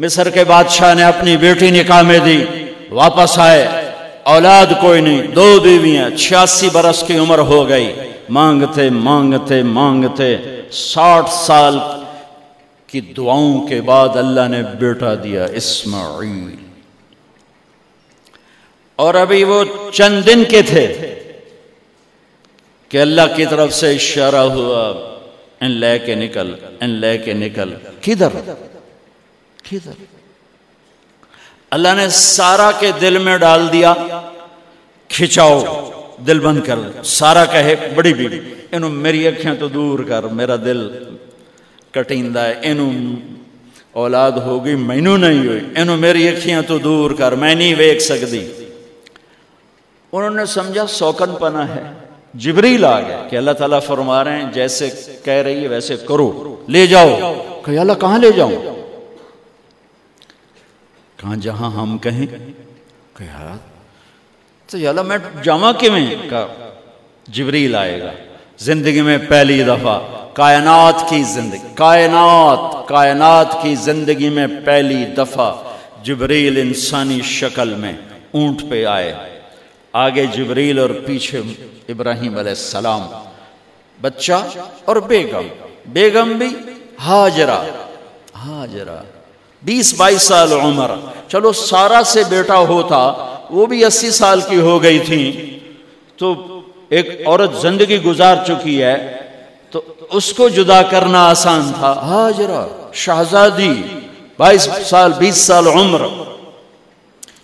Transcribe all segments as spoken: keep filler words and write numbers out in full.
مصر کے بادشاہ نے اپنی بیٹی نکاح میں دی، واپس آئے، اولاد کوئی نہیں، دو بیویاں، چھیاسی برس کی عمر ہو گئی، مانگتے مانگتے مانگتے ساٹھ سال کی دعاؤں کے بعد اللہ نے بیٹا دیا اسماعیل۔ اور ابھی وہ چند دن کے تھے کہ اللہ کی طرف سے اشارہ ہوا، ان لے کے نکل، ان لے کے نکل۔ کدھر؟ کدھر؟ اللہ نے سارا کے دل میں ڈال دیا، کھچاؤ، دل بند کر۔ سارا کہے بڑی بیوی، انہوں میری اکھیں تو دور کر، میرا دل کٹیندہ ہے، انہوں اولاد ہوگی مینوں نہیں ہوئی، انہوں میری اکھیں تو دور کر، میں نہیں ویکھ سکتی۔ انہوں نے سمجھا سوکن پنا ہے، جبریل آ گیا کہ اللہ تعالیٰ فرما رہے ہیں جیسے کہہ رہی ہے ویسے کرو، لے جاؤ۔ کہ اللہ کہاں لے جاؤں؟ کہاں جہاں ہم کہیں۔ کہ ہاں تو یا اللہ میں جامع کیویں؟ کہا جبریل آئے گا، زندگی میں پہلی دفعہ کائنات کی زندگی، کائنات کائنات کی زندگی میں پہلی دفعہ جبریل انسانی شکل میں اونٹ پہ آئے، آگے جبریل اور پیچھے ابراہیم علیہ السلام، بچہ اور بیگم، بیگم بھی ہاجرہ، ہاجرہ بیس بائیس سال عمر۔ چلو سارا سے بیٹا ہوتا، وہ بھی اسی سال کی ہو گئی تھی، تو ایک عورت زندگی گزار چکی ہے تو اس کو جدا کرنا آسان تھا۔ ہاجرہ شہزادی، بائیس سال بیس سال عمر۔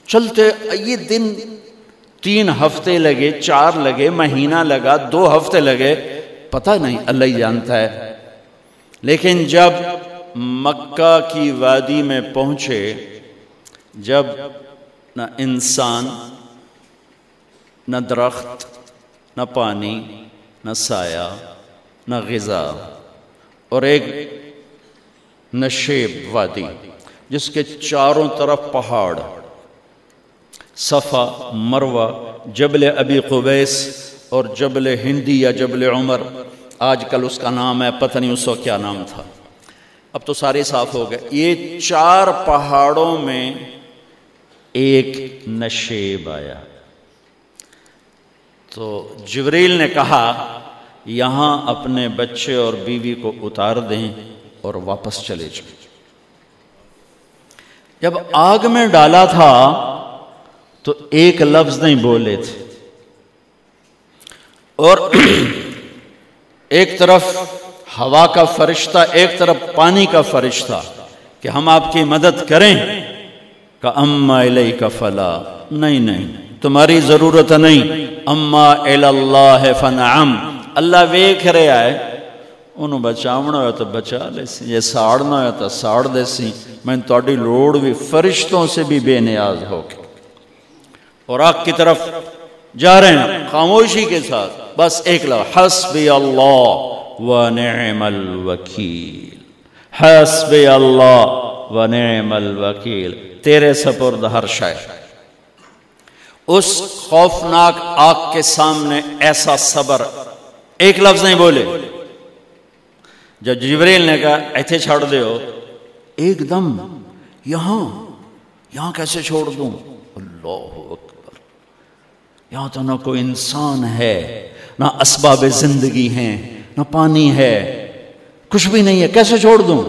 چلتے یہ دن تین ہفتے لگے، چار لگے، مہینہ لگا، دو ہفتے لگے، پتہ نہیں، اللہ ہی جانتا ہے۔ لیکن جب مکہ کی وادی میں پہنچے، جب نہ انسان، نہ درخت، نہ پانی، نہ سایہ، نہ غذا، اور ایک نشیب وادی جس کے چاروں طرف پہاڑ، صفا، مروہ، جبل ابی قبیس اور جبل ہندی یا جبل عمر، آج کل اس کا نام ہے، پتہ نہیں اس کو کیا نام تھا، اب تو سارے صاف ہو گئے۔ یہ چار پہاڑوں میں ایک نشیب آیا، تو جبریل نے کہا یہاں اپنے بچے اور بیوی کو اتار دیں اور واپس چلے جائیں۔ جب آگ میں ڈالا تھا تو ایک لفظ نہیں بولے تھے، اور ایک طرف ہوا کا فرشتہ، ایک طرف پانی کا فرشتہ کہ ہم آپ کی مدد کریں۔ کہ اما الیک فلا، نہیں نہیں تمہاری ضرورت نہیں، اما الی اللہ فنعم، اللہ ویکھ رہا ہے، انہوں بچاونا ہو تو بچا لے سی، یہ ساڑنا ہو تو ساڑ دے سی، میں تہاڈی لوڑ بھی فرشتوں سے بھی بے نیاز ہو کے۔ اور آگ کی طرف جا رہے ہیں خاموشی کے ساتھ، بس ایک لفظ، حسبی اللہ وَنِعْمَ الْوَكِيلِ، حَسْبِ اللَّهُ وَنِعْمَ الْوَكِيلِ، تیرے سپرد ہر شے۔ اس خوفناک آگ کے سامنے ایسا صبر، ایک لفظ نہیں بولے۔ جب جبریل نے کہا ایتھے چھوڑ دیو، ایک دم یہاں یہاں کیسے چھوڑ دوں؟ اللہ اکبر، یہاں تو نہ کوئی انسان ہے، نہ اسباب زندگی ہیں، نہ پانی ہے، کچھ بھی نہیں ہے، کیسے چھوڑ دوں؟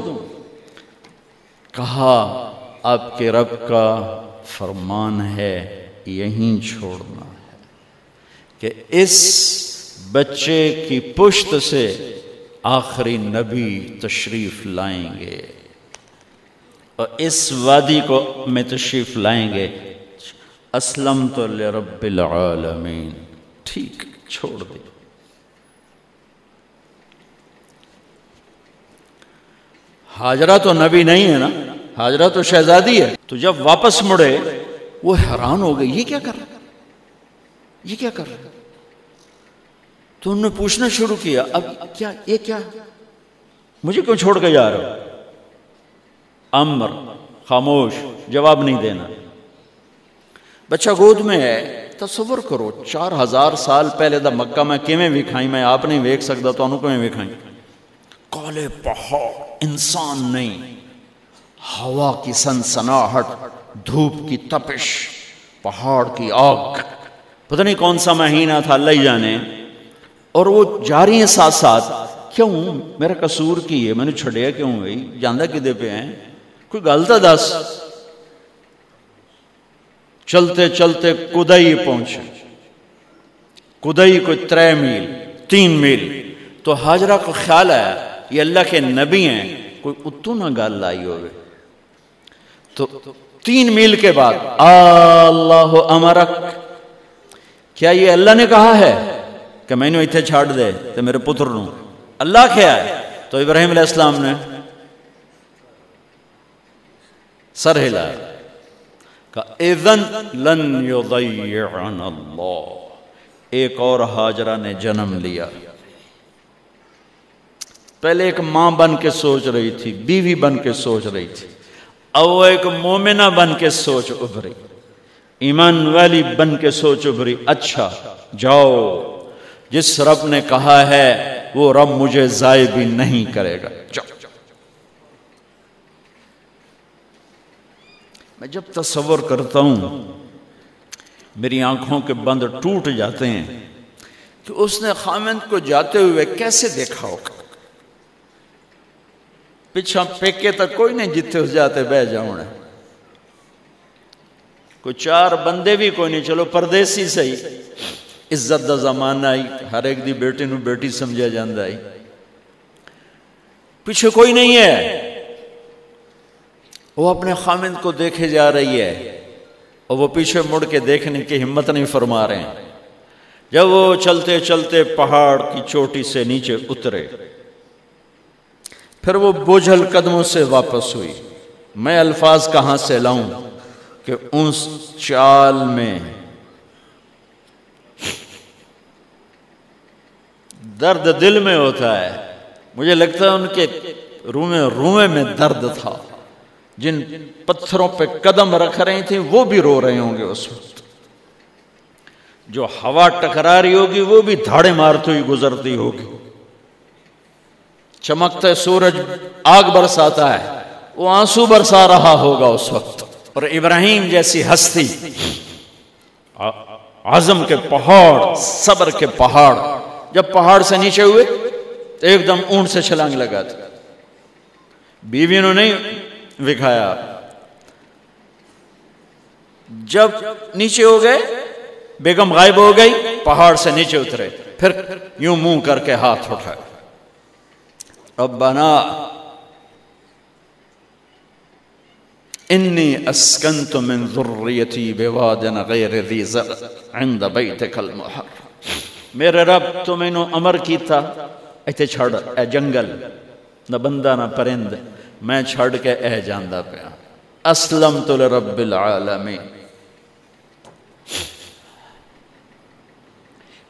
کہا آپ کے رب کا فرمان ہے یہیں چھوڑنا ہے، کہ اس بچے کی پشت سے آخری نبی تشریف لائیں گے، اور اس وادی کو میں تشریف لائیں گے۔ اسلمت لرب العالمین، ٹھیک چھوڑ دیں۔ ہاجرہ تو نبی نہیں ہے نا، ہاجرہ تو شہزادی ہے، تو جب واپس مڑے وہ حیران ہو گئی، یہ کیا کر رہا، یہ کیا کر رہا؟ تو انہوں نے پوچھنا شروع کیا، اب کیا یہ کیا مجھے کیوں چھوڑ کے جا رہا؟ امر خاموش، جواب نہیں دینا۔ بچہ گود میں ہے، تصور کرو چار ہزار سال پہلے دا مکہ میں کیویں وکھائی، میں آپ نہیں ویکھ سکدا، تانوں کیویں وکھائی، کالے پہاڑ، انسان نہیں، ہوا کی سنسناہٹ، دھوپ کی تپش، پہاڑ کی آگ، پتہ نہیں کون سا مہینہ تھا اللہ ہی جانے، اور وہ جا رہی ہیں ساتھ ساتھ۔ کیوں میرا قصور کی ہے، میں نے چھڑیا کیوں بھائی، جاندہ کدے پہ ہیں، کوئی گل تو دس۔ چلتے چلتے کدئی پہنچے، کدئی کوئی ترے میل تین میل، تو ہاجرہ کو خیال آیا یہ اللہ کے نبی ہیں، کوئی اتو نہ گل آئی ہوئے۔ تو تین میل کے بعد اللہ امرک، کیا یہ اللہ نے کہا ہے کہ میں نے اتنے چھاڑ دے تو میرے پتر نو؟ اللہ کیا ہے؟ تو ابراہیم علیہ السلام نے سر ہلایا، کہا اذن لن یضیعن اللہ۔ ایک اور ہاجرہ نے جنم لیا، پہلے ایک ماں بن کے سوچ رہی تھی، بیوی بن کے سوچ رہی تھی، اب وہ ایک مومنہ بن کے سوچ ابھری، ایمان والی بن کے سوچ ابھری، اچھا جاؤ، جس رب نے کہا ہے وہ رب مجھے ضائع بھی نہیں کرے گا، جاؤ۔ میں جب تصور کرتا ہوں میری آنکھوں کے بند ٹوٹ جاتے ہیں کہ اس نے خامند کو جاتے ہوئے کیسے دیکھا ہوگا۔ پچھا پیکے تک کوئی نہیں، جتے ہو جاتے بہ جاؤنا، کوئی چار بندے بھی کوئی نہیں، چلو پردیسی سہی، عزت دا زمانہ آئی، ہر ایک دی بیٹی نو بیٹی سمجھا جاندہ آئی، پیچھے کوئی نہیں ہے۔ وہ اپنے خامند کو دیکھے جا رہی ہے اور وہ پیچھے مڑ کے دیکھنے کی ہمت نہیں فرما رہے ہیں۔ جب وہ چلتے چلتے پہاڑ کی چوٹی سے نیچے اترے، پھر وہ بوجھل قدموں سے واپس ہوئی، میں الفاظ کہاں سے لاؤں کہ اس چال میں درد دل میں ہوتا ہے، مجھے لگتا ہے ان کے رومے رومے میں درد تھا، جن پتھروں پہ قدم رکھ رہی تھیں وہ بھی رو رہے ہوں گے اس وقت، جو ہوا ٹکرا رہی ہوگی وہ بھی دھاڑے مارتی ہوئی گزرتی ہوگی، چمکتے سورج آگ برساتا ہے وہ آنسو برسا رہا ہوگا اس وقت، اور ابراہیم جیسی ہستی عزم کے پہاڑ، صبر کے پہاڑ، جب پہاڑ سے نیچے ہوئے ایک دم اونٹ سے چھلانگ لگا دی، بیوی نے نہیں وکھایا، جب نیچے ہو گئے بیگم غائب ہو گئی، پہاڑ سے نیچے اترے، پھر یوں منہ کر کے ہاتھ اٹھائے، ربنا انی اسکنت من ذریتی بواد غیر ذی زرع عند بیتک المحرم۔ میرے رب تمہیں نو امر کیتا ایتھے چھڑ، اے جنگل نہ بندہ نہ پرند، میں چھڑ کے اے جاندہ پیا، اسلمت لرب العالمین۔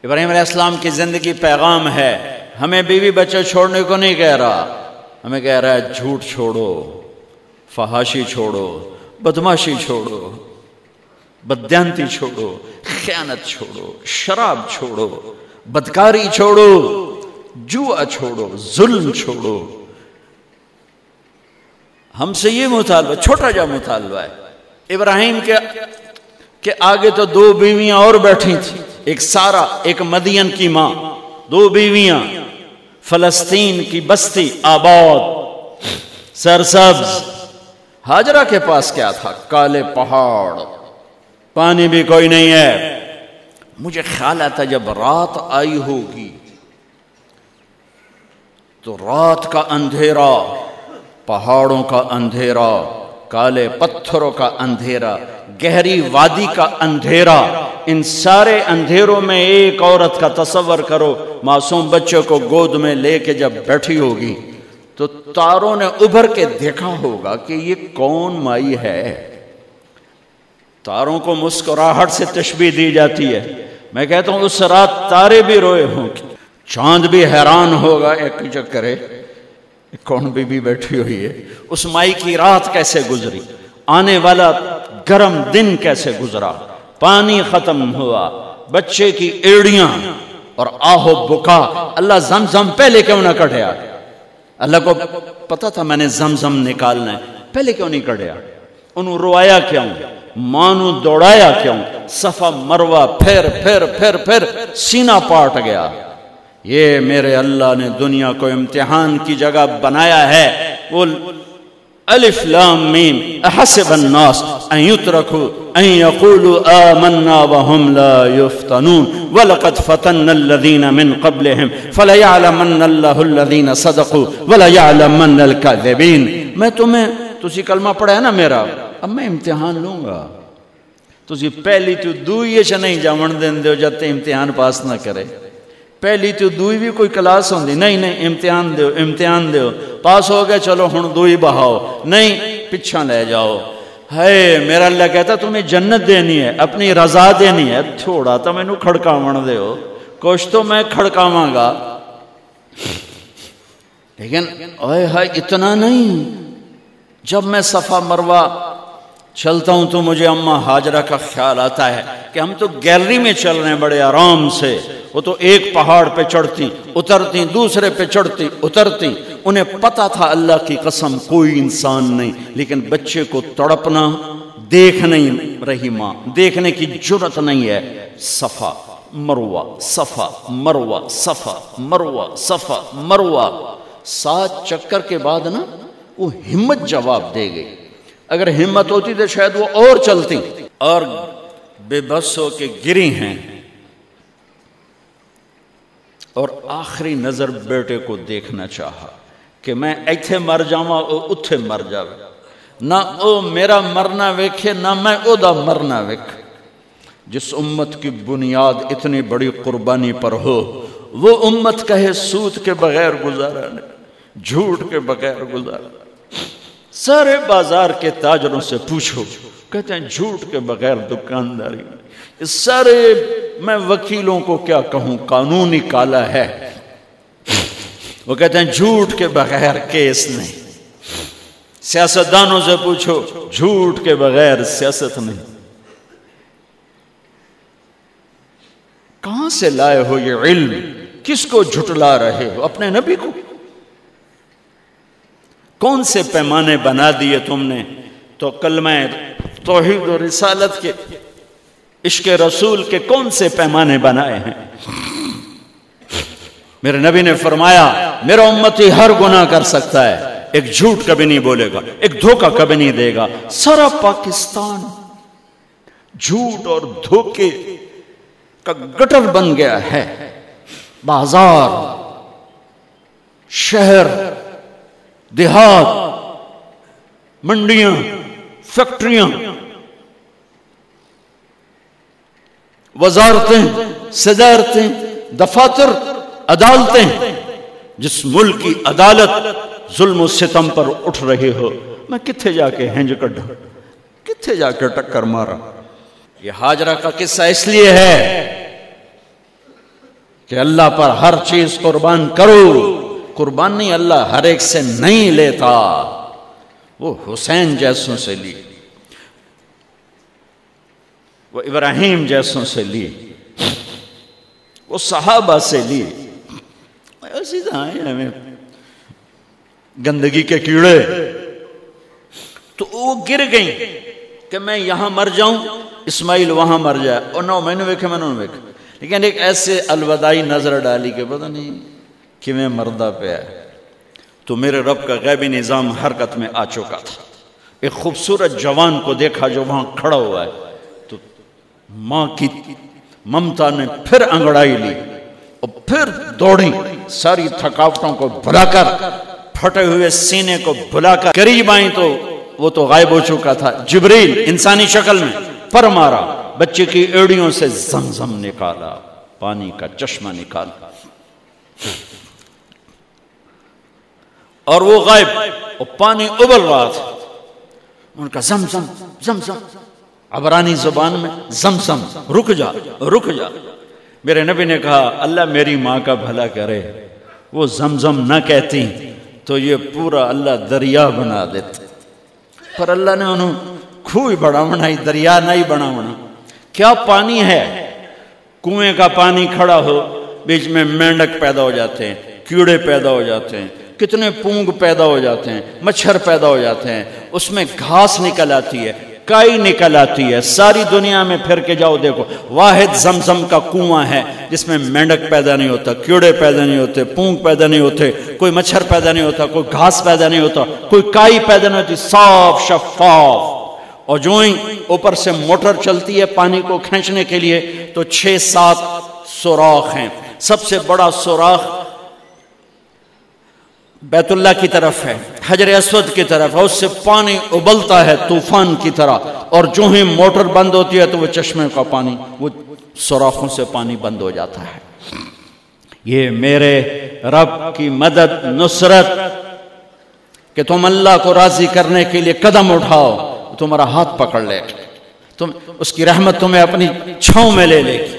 ابراہیم علیہ السلام کی زندگی پیغام ہے، ہمیں بیوی بچے چھوڑنے کو نہیں کہہ رہا، ہمیں کہہ رہا ہے جھوٹ چھوڑو، فحاشی چھوڑو، بدماشی چھوڑو، بددیانتی چھوڑو، خیانت چھوڑو، شراب چھوڑو، بدکاری چھوڑو، جوا چھوڑو، ظلم چھوڑو۔ ہم سے یہ مطالبہ چھوٹا جا مطالبہ ہے۔ ابراہیم کے کہ آگے تو دو بیویاں اور بیٹھی تھیں، ایک سارا، ایک مدین کی ماں، دو بیویاں، فلسطین کی بستی آباد سرسبز۔ ہاجرہ کے پاس کیا تھا؟ کالے پہاڑ، پانی بھی کوئی نہیں ہے۔ مجھے خیال آتا جب رات آئی ہوگی تو رات کا اندھیرا، پہاڑوں کا اندھیرا، کالے پتھروں کا اندھیرا، گہری وادی کا اندھیرا، ان سارے اندھیروں میں ایک عورت کا تصور کرو، معصوم بچوں کو گود میں لے کے جب بیٹھی ہوگی تو تاروں نے ابھر کے دیکھا ہوگا کہ یہ کون مائی ہے۔ تاروں کو مسکراہٹ سے تشبیہ دی جاتی ہے، میں کہتا ہوں اس رات تارے بھی روئے ہوں گے، چاند بھی حیران ہوگا ایک چکرے کون بی بی بیٹھی ہوئی ہے، اس مائی کی رات کیسے گزری، آنے والا گرم دن کیسے گزرا، پانی ختم ہوا، بچے کی ایڑیاں اور آہو بکا، اللہ زمزم پہلے کیوں نہ کٹیا، اللہ کو پتا تھا میں نے زمزم نکالنا ہے، پہلے کیوں نہیں کڑیا؟ انہوں روایا کیوں؟ ماں نو دوڑایا کیوں؟ صفا مروہ پھر پھر پھر پھر سینہ پاٹ گیا۔ یہ میرے اللہ نے دنیا کو امتحان کی جگہ بنایا ہے۔ وہ الف لام میم احسب الناس ان یترکوا ان یقولوا آمنا وهم لا یفتنون ولقد فتنا الذین من قبلهم فلیعلمن اللہ الذین صدقوا ولیعلمن الکاذبین۔ میں تمہیں تسی کلمہ پڑھا ہے نا میرا، اب میں امتحان لوں گا۔ تسی پہلی تو دوئیے چ نہیں جاون دین دیو جتے امتحان پاس نہ کرے۔ پہلی تو دوئی بھی کوئی کلاس ہوندی نہیں، نہیں امتحان دیو امتحان دیو، پاس ہو گئے چلو ہن دوئی بہاؤ، نہیں پچھا لے جاؤ۔ ہے میرا اللہ کہتا تمہیں جنت دینی ہے، اپنی رضا دینی ہے، تھوڑا تو مینوں کھڑکاون دیو، کچھ تو میں کھڑکاواں گا، لیکن اوئے ہائے اتنا نہیں۔ جب میں صفا مروہ چلتا ہوں تو مجھے اماں ہاجرہ کا خیال آتا ہے کہ ہم تو گیلری میں چل رہے ہیں بڑے آرام سے، وہ تو ایک پہاڑ پہ چڑھتی اترتی، دوسرے پہ چڑھتی اترتی۔ انہیں پتہ تھا اللہ کی قسم کوئی انسان نہیں، لیکن بچے کو تڑپنا دیکھ نہیں رہی ماں، دیکھنے کی جرت نہیں ہے۔ صفا مروہ صفا مروہ صفا مروہ صفا مروہ، سات چکر کے بعد نا وہ ہمت جواب دے گئی۔ اگر ہمت ہوتی تو شاید وہ اور چلتی، اور بے بس ہو کے گری ہیں، اور آخری نظر بیٹے کو دیکھنا چاہا کہ میں ایتھے مر جاواں او اتھے مر جاوے، نہ او میرا مرنا ویکھے نہ میں او دا مرنا ویکھ۔ جس امت کی بنیاد اتنی بڑی قربانی پر ہو، وہ امت کہے سود کے بغیر گزارا نہیں، جھوٹ کے بغیر گزارا۔ سارے بازار کے تاجروں سے پوچھو، کہتے ہیں جھوٹ کے بغیر دکانداری۔ اس سارے میں وکیلوں کو کیا کہوں، قانونی کالا ہے، وہ کہتے ہیں جھوٹ کے بغیر کیس نہیں۔ سیاستدانوں سے پوچھو، جھوٹ کے بغیر سیاست نہیں۔ کہاں سے لائے ہو یہ علم؟ کس کو جھٹلا رہے ہو؟ اپنے نبی کو؟ کون سے پیمانے بنا دیے تم نے؟ تو کلمہ توحید و رسالت کے، عشق رسول کے کون سے پیمانے بنائے ہیں؟ میرے نبی نے فرمایا میرا امتی ہر گناہ کر سکتا ہے، ایک جھوٹ کبھی نہیں بولے گا، ایک دھوکہ کبھی نہیں دے گا۔ سارا پاکستان جھوٹ اور دھوکے کا گٹر بن گیا ہے، بازار، شہر، دیہات، منڈیاں، فیکٹریاں، وزارتیں، صدارتیں، دفاتر، عدالتیں۔ جس ملک کی عدالت ظلم و ستم پر اٹھ رہی ہو، میں کتھے جا کے ہنج کڈھا، کتھے جا کے ٹکر مارا۔ یہ ہاجرہ کا قصہ اس لیے ہے کہ اللہ پر ہر چیز قربان کرو۔ قربانی اللہ ہر ایک سے نہیں لیتا، وہ حسین جیسوں سے لی، وہ ابراہیم جیسوں سے لی، وہ صحابہ سے لی۔ اسی طرح ہمیں گندگی کے کیڑے تو وہ گر گئیں کہ میں یہاں مر جاؤں، اسماعیل وہاں مر جائے، اور نو میں نے ویکھے میں نے ویکھے، لیکن ایک ایسے الوداعی نظر ڈالی کہ پتہ نہیں کہ میں مردہ پہ ہے۔ تو میرے رب کا غیبی نظام حرکت میں آ چکا تھا۔ ایک خوبصورت جوان کو دیکھا جو وہاں کھڑا ہوا ہے، تو ماں کی ممتا نے پھر انگڑائی لی اور پھر دوڑی، ساری تھکاوٹوں کو بھلا کر، پھٹے ہوئے سینے کو بھلا کر قریب آئیں تو وہ تو غائب ہو چکا تھا۔ جبریل انسانی شکل میں پر مارا، بچے کی ایڑیوں سے زمزم نکالا، پانی کا چشمہ نکالا، اور وہ غائب، اور پانی ابل رہا تھا۔ ان کا زم زم زم زم، عبرانی زبان میں زم زم، رک جا رک جا۔ میرے نبی نے کہا اللہ میری ماں کا بھلا کرے، وہ زم زم نہ کہتی تو یہ پورا اللہ دریا بنا دیتے، پر اللہ نے انہوں کھوئی بڑا بنائی، دریا نہیں بنا بنا۔ کیا پانی ہے؟ کنویں کا پانی کھڑا ہو، بیچ میں مینڈک پیدا ہو جاتے ہیں، کیڑے پیدا ہو جاتے ہیں، کتنے پونگ پیدا ہو جاتے ہیں، مچھر پیدا ہو جاتے ہیں، اس میں گھاس نکل آتی ہے، کائی نکل آتی ہے، ساری دنیا میں پھر کے جاؤ دیکھو، واحد زمزم کا کنواں ہے جس میں مینڈک پیدا نہیں ہوتا، کیڑے پیدا نہیں ہوتے، پونگ پیدا نہیں ہوتے، کوئی مچھر پیدا نہیں ہوتا، کوئی گھاس پیدا نہیں ہوتا، کوئی کائی پیدا نہیں ہوتی، صاف شفاف۔ اور جو ہی اوپر سے موٹر چلتی ہے پانی کو کھینچنے کے لیے تو چھ سات سوراخ ہیں۔ سب سے بڑا سوراخ بیت اللہ کی طرف ہے، حجر اسود کی طرف ہے، اس سے پانی ابلتا ہے طوفان کی طرح، اور جو ہی موٹر بند ہوتی ہے تو وہ چشمے کا پانی، وہ سوراخوں سے پانی بند ہو جاتا ہے۔ یہ میرے رب کی مدد نصرت کہ تم اللہ کو راضی کرنے کے لیے قدم اٹھاؤ، تمہارا ہاتھ پکڑ لے، تم اس کی رحمت تمہیں اپنی چھاؤں میں لے لے گی۔